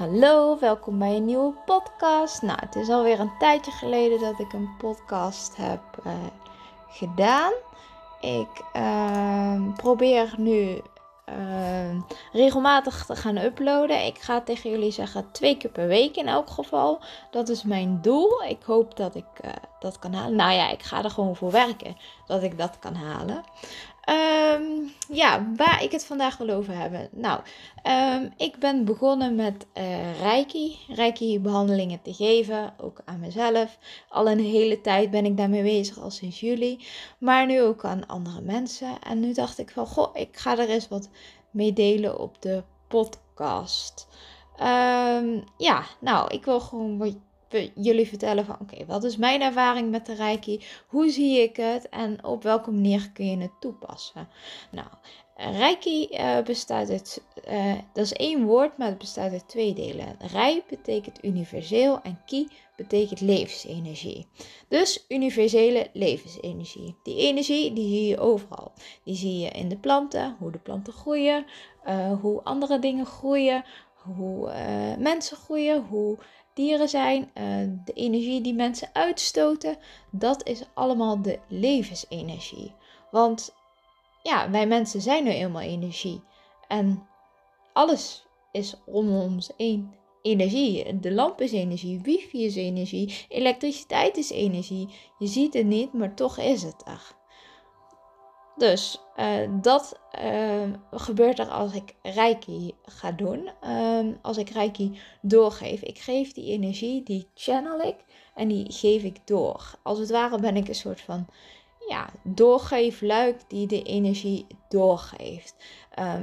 Hallo, welkom bij een nieuwe podcast. Nou, het is alweer een tijdje geleden dat ik een podcast heb gedaan. Ik probeer nu regelmatig te gaan uploaden. Ik ga tegen jullie zeggen 2 keer per week in elk geval. Dat is mijn doel. Ik hoop dat ik dat kan halen. Nou ja, ik ga er gewoon voor werken dat ik dat kan halen. Ja, waar ik het vandaag wil over hebben. Nou, ik ben begonnen met Reiki behandelingen te geven, ook aan mezelf. Al een hele tijd ben ik daarmee bezig, al sinds juli. Maar nu ook aan andere mensen. En nu dacht ik van, goh, ik ga er eens wat mee delen op de podcast. Ja, nou, ik wil gewoon jullie vertellen van oké, wat is mijn ervaring met de Reiki? Hoe zie ik het? En op welke manier kun je het toepassen? Nou, Reiki bestaat uit, dat is 1 woord, maar het bestaat uit 2 delen. Rei betekent universeel en ki betekent levensenergie. Dus universele levensenergie. Die energie die zie je overal. Die zie je in de planten, hoe de planten groeien, hoe andere dingen groeien, hoe mensen groeien, hoe dieren zijn, de energie die mensen uitstoten, dat is allemaal de levensenergie. Want ja, wij mensen zijn nu eenmaal energie. En alles is om ons heen energie. De lamp is energie, wifi is energie, elektriciteit is energie. Je ziet het niet, maar toch is het er. Dus dat gebeurt er als ik Reiki ga doen. Als ik Reiki doorgeef. Ik geef die energie, die channel ik en die geef ik door. Als het ware ben ik een soort van doorgeefluik die de energie doorgeeft.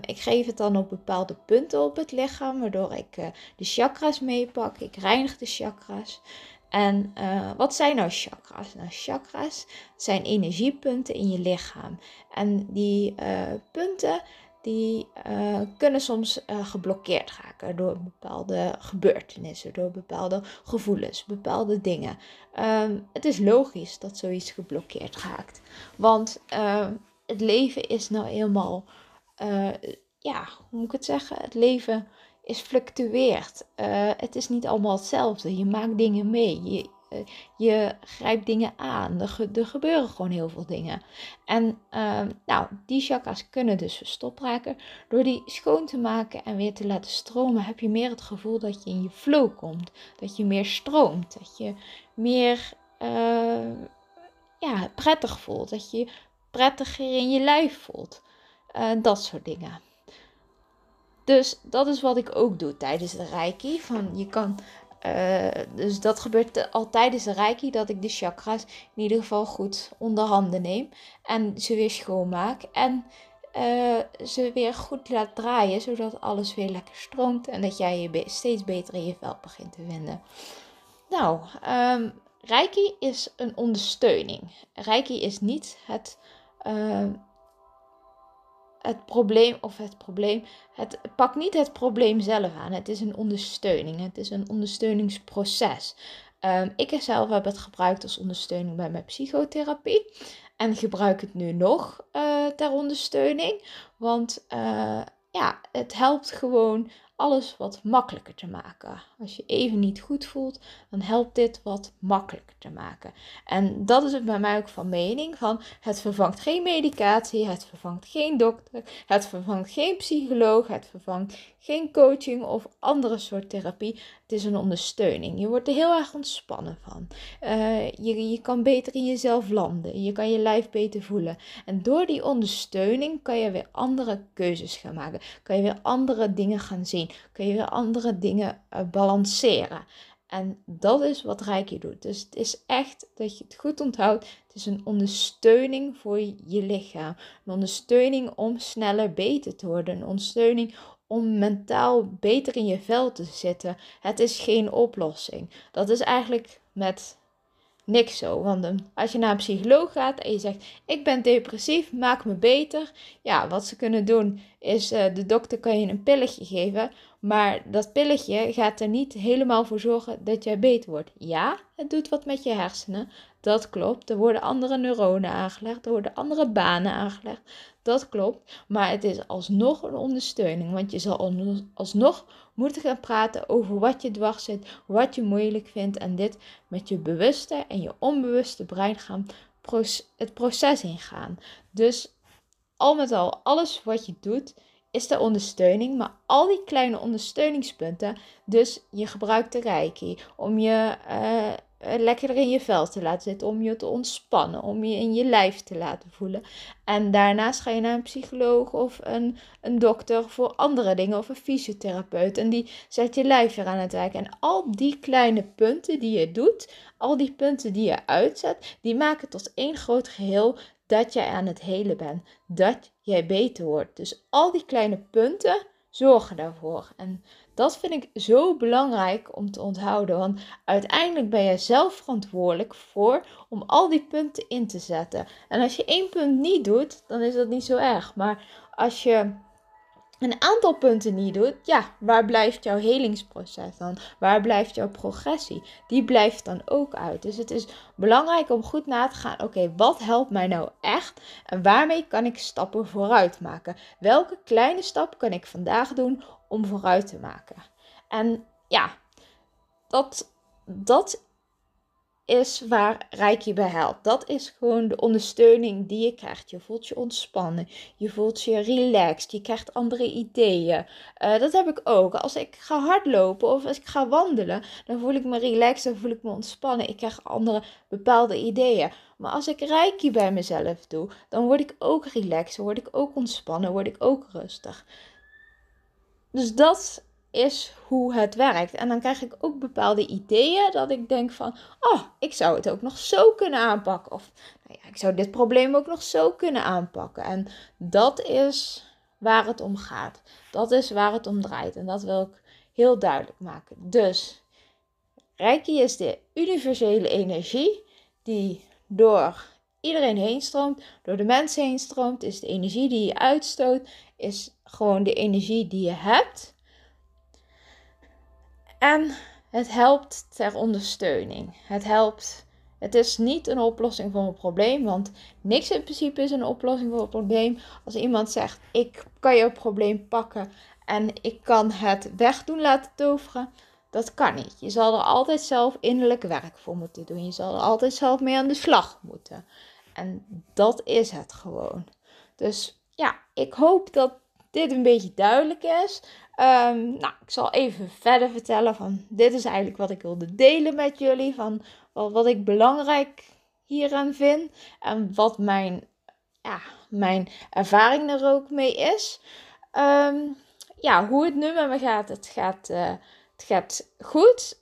Ik geef het dan op bepaalde punten op het lichaam. Waardoor ik de chakras meepak. Ik reinig de chakras. En wat zijn nou chakras? Nou, chakras zijn energiepunten in je lichaam. En die punten die kunnen soms geblokkeerd raken door bepaalde gebeurtenissen, door bepaalde gevoelens, bepaalde dingen. Het is logisch dat zoiets geblokkeerd raakt. Want het leven is nou eenmaal, hoe moet ik het zeggen? Het leven is fluctueert. Het is niet allemaal hetzelfde. Je maakt dingen mee. Je grijpt dingen aan. Er gebeuren gewoon heel veel dingen. En die chakras kunnen dus verstopt raken. Door die schoon te maken en weer te laten stromen, heb je meer het gevoel dat je in je flow komt. Dat je meer stroomt. Dat je meer prettig voelt. Dat je prettiger in je lijf voelt. Dat soort dingen. Dus dat is wat ik ook doe tijdens de Reiki. Dus dat gebeurt al tijdens de Reiki, dat ik de chakras in ieder geval goed onder handen neem. En ze weer schoonmaak. En ze weer goed laat draaien, zodat alles weer lekker stroomt. En dat jij je steeds beter in je vel begint te vinden. Nou, Reiki is een ondersteuning. Reiki is niet het het pakt niet het probleem zelf aan. Het is een ondersteuning. Het is een ondersteuningsproces. Ik zelf heb het gebruikt als ondersteuning bij mijn psychotherapie. En gebruik het nu nog ter ondersteuning. Want het helpt gewoon alles wat makkelijker te maken. Als je even niet goed voelt, dan helpt dit wat makkelijker te maken. En dat is het bij mij ook van mening. Van het vervangt geen medicatie, het vervangt geen dokter, het vervangt geen psycholoog, het vervangt geen coaching of andere soort therapie. Het is een ondersteuning. Je wordt er heel erg ontspannen van. Je kan beter in jezelf landen. Je kan je lijf beter voelen. En door die ondersteuning kan je weer andere keuzes gaan maken. Kan je weer andere dingen gaan zien. Kun je weer andere dingen balanceren. En dat is wat Reiki doet. Dus het is echt dat je het goed onthoudt. Het is een ondersteuning voor je lichaam. Een ondersteuning om sneller beter te worden. Een ondersteuning om mentaal beter in je vel te zitten. Het is geen oplossing. Dat is eigenlijk met niks zo. Want als je naar een psycholoog gaat en je zegt, ik ben depressief, maak me beter. Ja, wat ze kunnen doen is de dokter kan je een pilletje geven, maar dat pilletje gaat er niet helemaal voor zorgen dat jij beter wordt. Ja, het doet wat met je hersenen, dat klopt. Er worden andere neuronen aangelegd, er worden andere banen aangelegd, dat klopt. Maar het is alsnog een ondersteuning, want je zal alsnog moeten gaan praten over wat je dwars zit, wat je moeilijk vindt en dit met je bewuste en je onbewuste brein gaan het proces ingaan. Dus al met al, alles wat je doet is de ondersteuning, maar al die kleine ondersteuningspunten, dus je gebruikt de Reiki om je lekkerder in je vel te laten zitten, om je te ontspannen, om je in je lijf te laten voelen. En daarnaast ga je naar een psycholoog of een dokter voor andere dingen of een fysiotherapeut en die zet je lijf weer aan het werken. En al die kleine punten die je doet, al die punten die je uitzet, die maken tot één groot geheel. Dat jij aan het helen bent. Dat jij beter wordt. Dus al die kleine punten zorgen daarvoor. En dat vind ik zo belangrijk om te onthouden. Want uiteindelijk ben jij zelf verantwoordelijk voor om al die punten in te zetten. En als je één punt niet doet, dan is dat niet zo erg. Maar als je een aantal punten niet doet, ja, waar blijft jouw helingsproces dan? Waar blijft jouw progressie? Die blijft dan ook uit. Dus het is belangrijk om goed na te gaan, oké, wat helpt mij nou echt? En waarmee kan ik stappen vooruit maken? Welke kleine stap kan ik vandaag doen om vooruit te maken? En ja, dat is waar Reiki bij helpt. Dat is gewoon de ondersteuning die je krijgt. Je voelt je ontspannen. Je voelt je relaxed. Je krijgt andere ideeën. Dat heb ik ook. Als ik ga hardlopen of als ik ga wandelen, dan voel ik me relaxed. Dan voel ik me ontspannen. Ik krijg andere bepaalde ideeën. Maar als ik Reiki bij mezelf doe, dan word ik ook relaxed. Word ik ook ontspannen. Word ik ook rustig. Dus dat is hoe het werkt. En dan krijg ik ook bepaalde ideeën dat ik denk van, oh, ik zou het ook nog zo kunnen aanpakken. Of, nou ja, ik zou dit probleem ook nog zo kunnen aanpakken. En dat is waar het om gaat. Dat is waar het om draait. En dat wil ik heel duidelijk maken. Dus, Reiki is de universele energie die door iedereen heen stroomt, door de mensen heen stroomt, is de energie die je uitstoot, is gewoon de energie die je hebt. En het helpt ter ondersteuning. Het helpt. Het is niet een oplossing voor een probleem. Want niks in principe is een oplossing voor een probleem. Als iemand zegt, ik kan jouw probleem pakken en ik kan het wegdoen laten toveren. Dat kan niet. Je zal er altijd zelf innerlijk werk voor moeten doen. Je zal er altijd zelf mee aan de slag moeten. En dat is het gewoon. Dus ja, ik hoop dat dit een beetje duidelijk is. Nou, ik zal even verder vertellen van dit is eigenlijk wat ik wilde delen met jullie. Van wat ik belangrijk hieraan vind. En wat mijn ervaring er ook mee is. Hoe het nu met me gaat. Het gaat goed.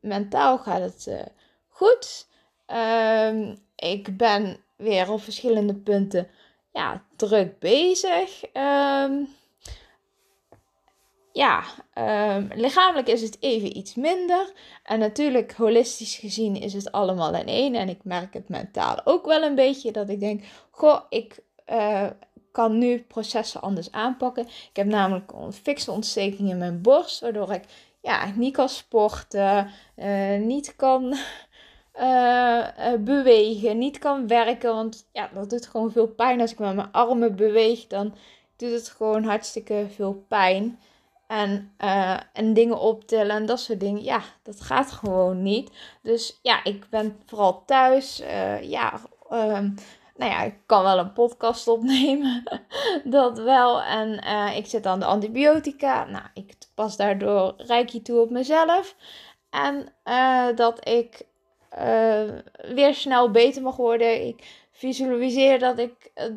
Mentaal gaat het goed. Ik ben weer op verschillende punten druk bezig. Lichamelijk is het even iets minder. En natuurlijk, holistisch gezien is het allemaal in één. En ik merk het mentaal ook wel een beetje. Dat ik denk, ik kan nu processen anders aanpakken. Ik heb namelijk een fikse ontsteking in mijn borst. Waardoor ik niet kan sporten. Niet kan bewegen. Niet kan werken. Want dat doet gewoon veel pijn. Als ik met mijn armen beweeg, dan doet het gewoon hartstikke veel pijn. En dingen optillen en dat soort dingen. Ja, dat gaat gewoon niet. Dus ik ben vooral thuis. Ik kan wel een podcast opnemen. Dat wel. En ik zit aan de antibiotica. Nou, ik pas daardoor Reiki toe op mezelf. En dat ik weer snel beter mag worden. Ik visualiseer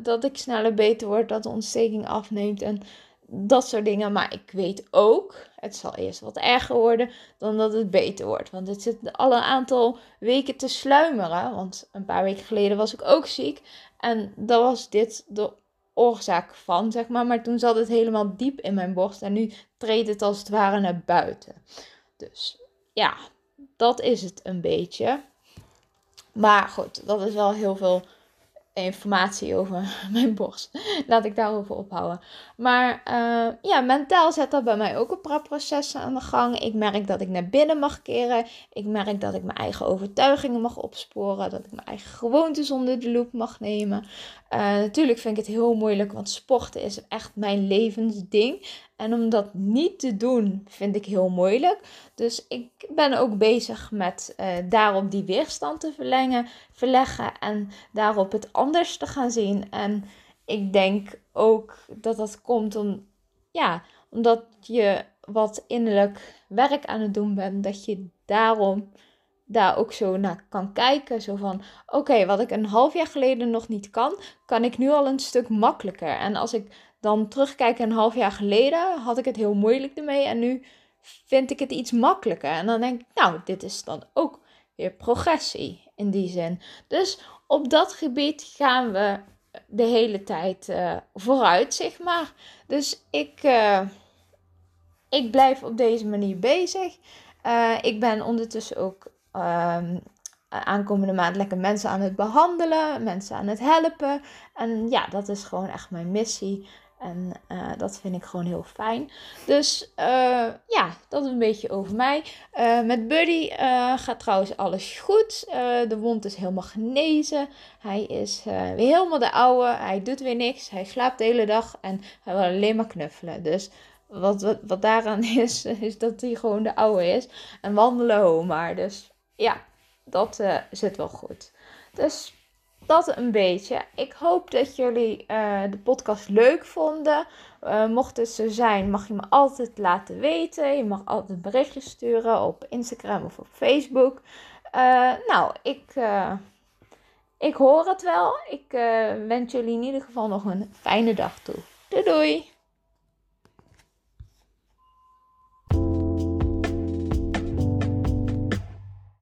dat ik sneller beter word. Dat de ontsteking afneemt. En dat soort dingen, maar ik weet ook, het zal eerst wat erger worden dan dat het beter wordt. Want het zit al een aantal weken te sluimeren, want een paar weken geleden was ik ook ziek. En dat was dit de oorzaak van, zeg maar. Maar toen zat het helemaal diep in mijn borst en nu treedt het als het ware naar buiten. Dus dat is het een beetje. Maar goed, dat is wel heel veel informatie over mijn borst. Laat ik daarover ophouden. Maar ja, mentaal zet dat bij mij ook een paar processen aan de gang. Ik merk dat ik naar binnen mag keren. Ik merk dat ik mijn eigen overtuigingen mag opsporen. Dat ik mijn eigen gewoontes onder de loep mag nemen. Natuurlijk vind ik het heel moeilijk, want sporten is echt mijn levensding. En om dat niet te doen vind ik heel moeilijk. Dus ik ben ook bezig met daarop die weerstand te verleggen en daarop het anders te gaan zien. En ik denk ook dat dat komt omdat je wat innerlijk werk aan het doen bent. Dat je daarom daar ook zo naar kan kijken. Zo van, oké, wat ik een half jaar geleden nog niet kan, kan ik nu al een stuk makkelijker. En als ik dan terugkijken een half jaar geleden, had ik het heel moeilijk ermee en nu vind ik het iets makkelijker. En dan denk ik, nou, dit is dan ook weer progressie in die zin. Dus op dat gebied gaan we de hele tijd vooruit, zeg maar. Dus ik blijf op deze manier bezig. Ik ben ondertussen ook aankomende maand lekker mensen aan het behandelen, mensen aan het helpen. En ja, dat is gewoon echt mijn missie. En dat vind ik gewoon heel fijn. Dus ja, dat is een beetje over mij. Met Buddy gaat trouwens alles goed. De wond is helemaal genezen. Hij is weer helemaal de oude. Hij doet weer niks. Hij slaapt de hele dag. En hij wil alleen maar knuffelen. Dus wat daaraan is, is dat hij gewoon de oude is. En wandelen maar. Dus ja, dat zit wel goed. Dus dat een beetje. Ik hoop dat jullie de podcast leuk vonden. Mocht het zo zijn, mag je me altijd laten weten. Je mag altijd berichtjes sturen op Instagram of op Facebook. Ik hoor het wel. Ik wens jullie in ieder geval nog een fijne dag toe. Doei doei!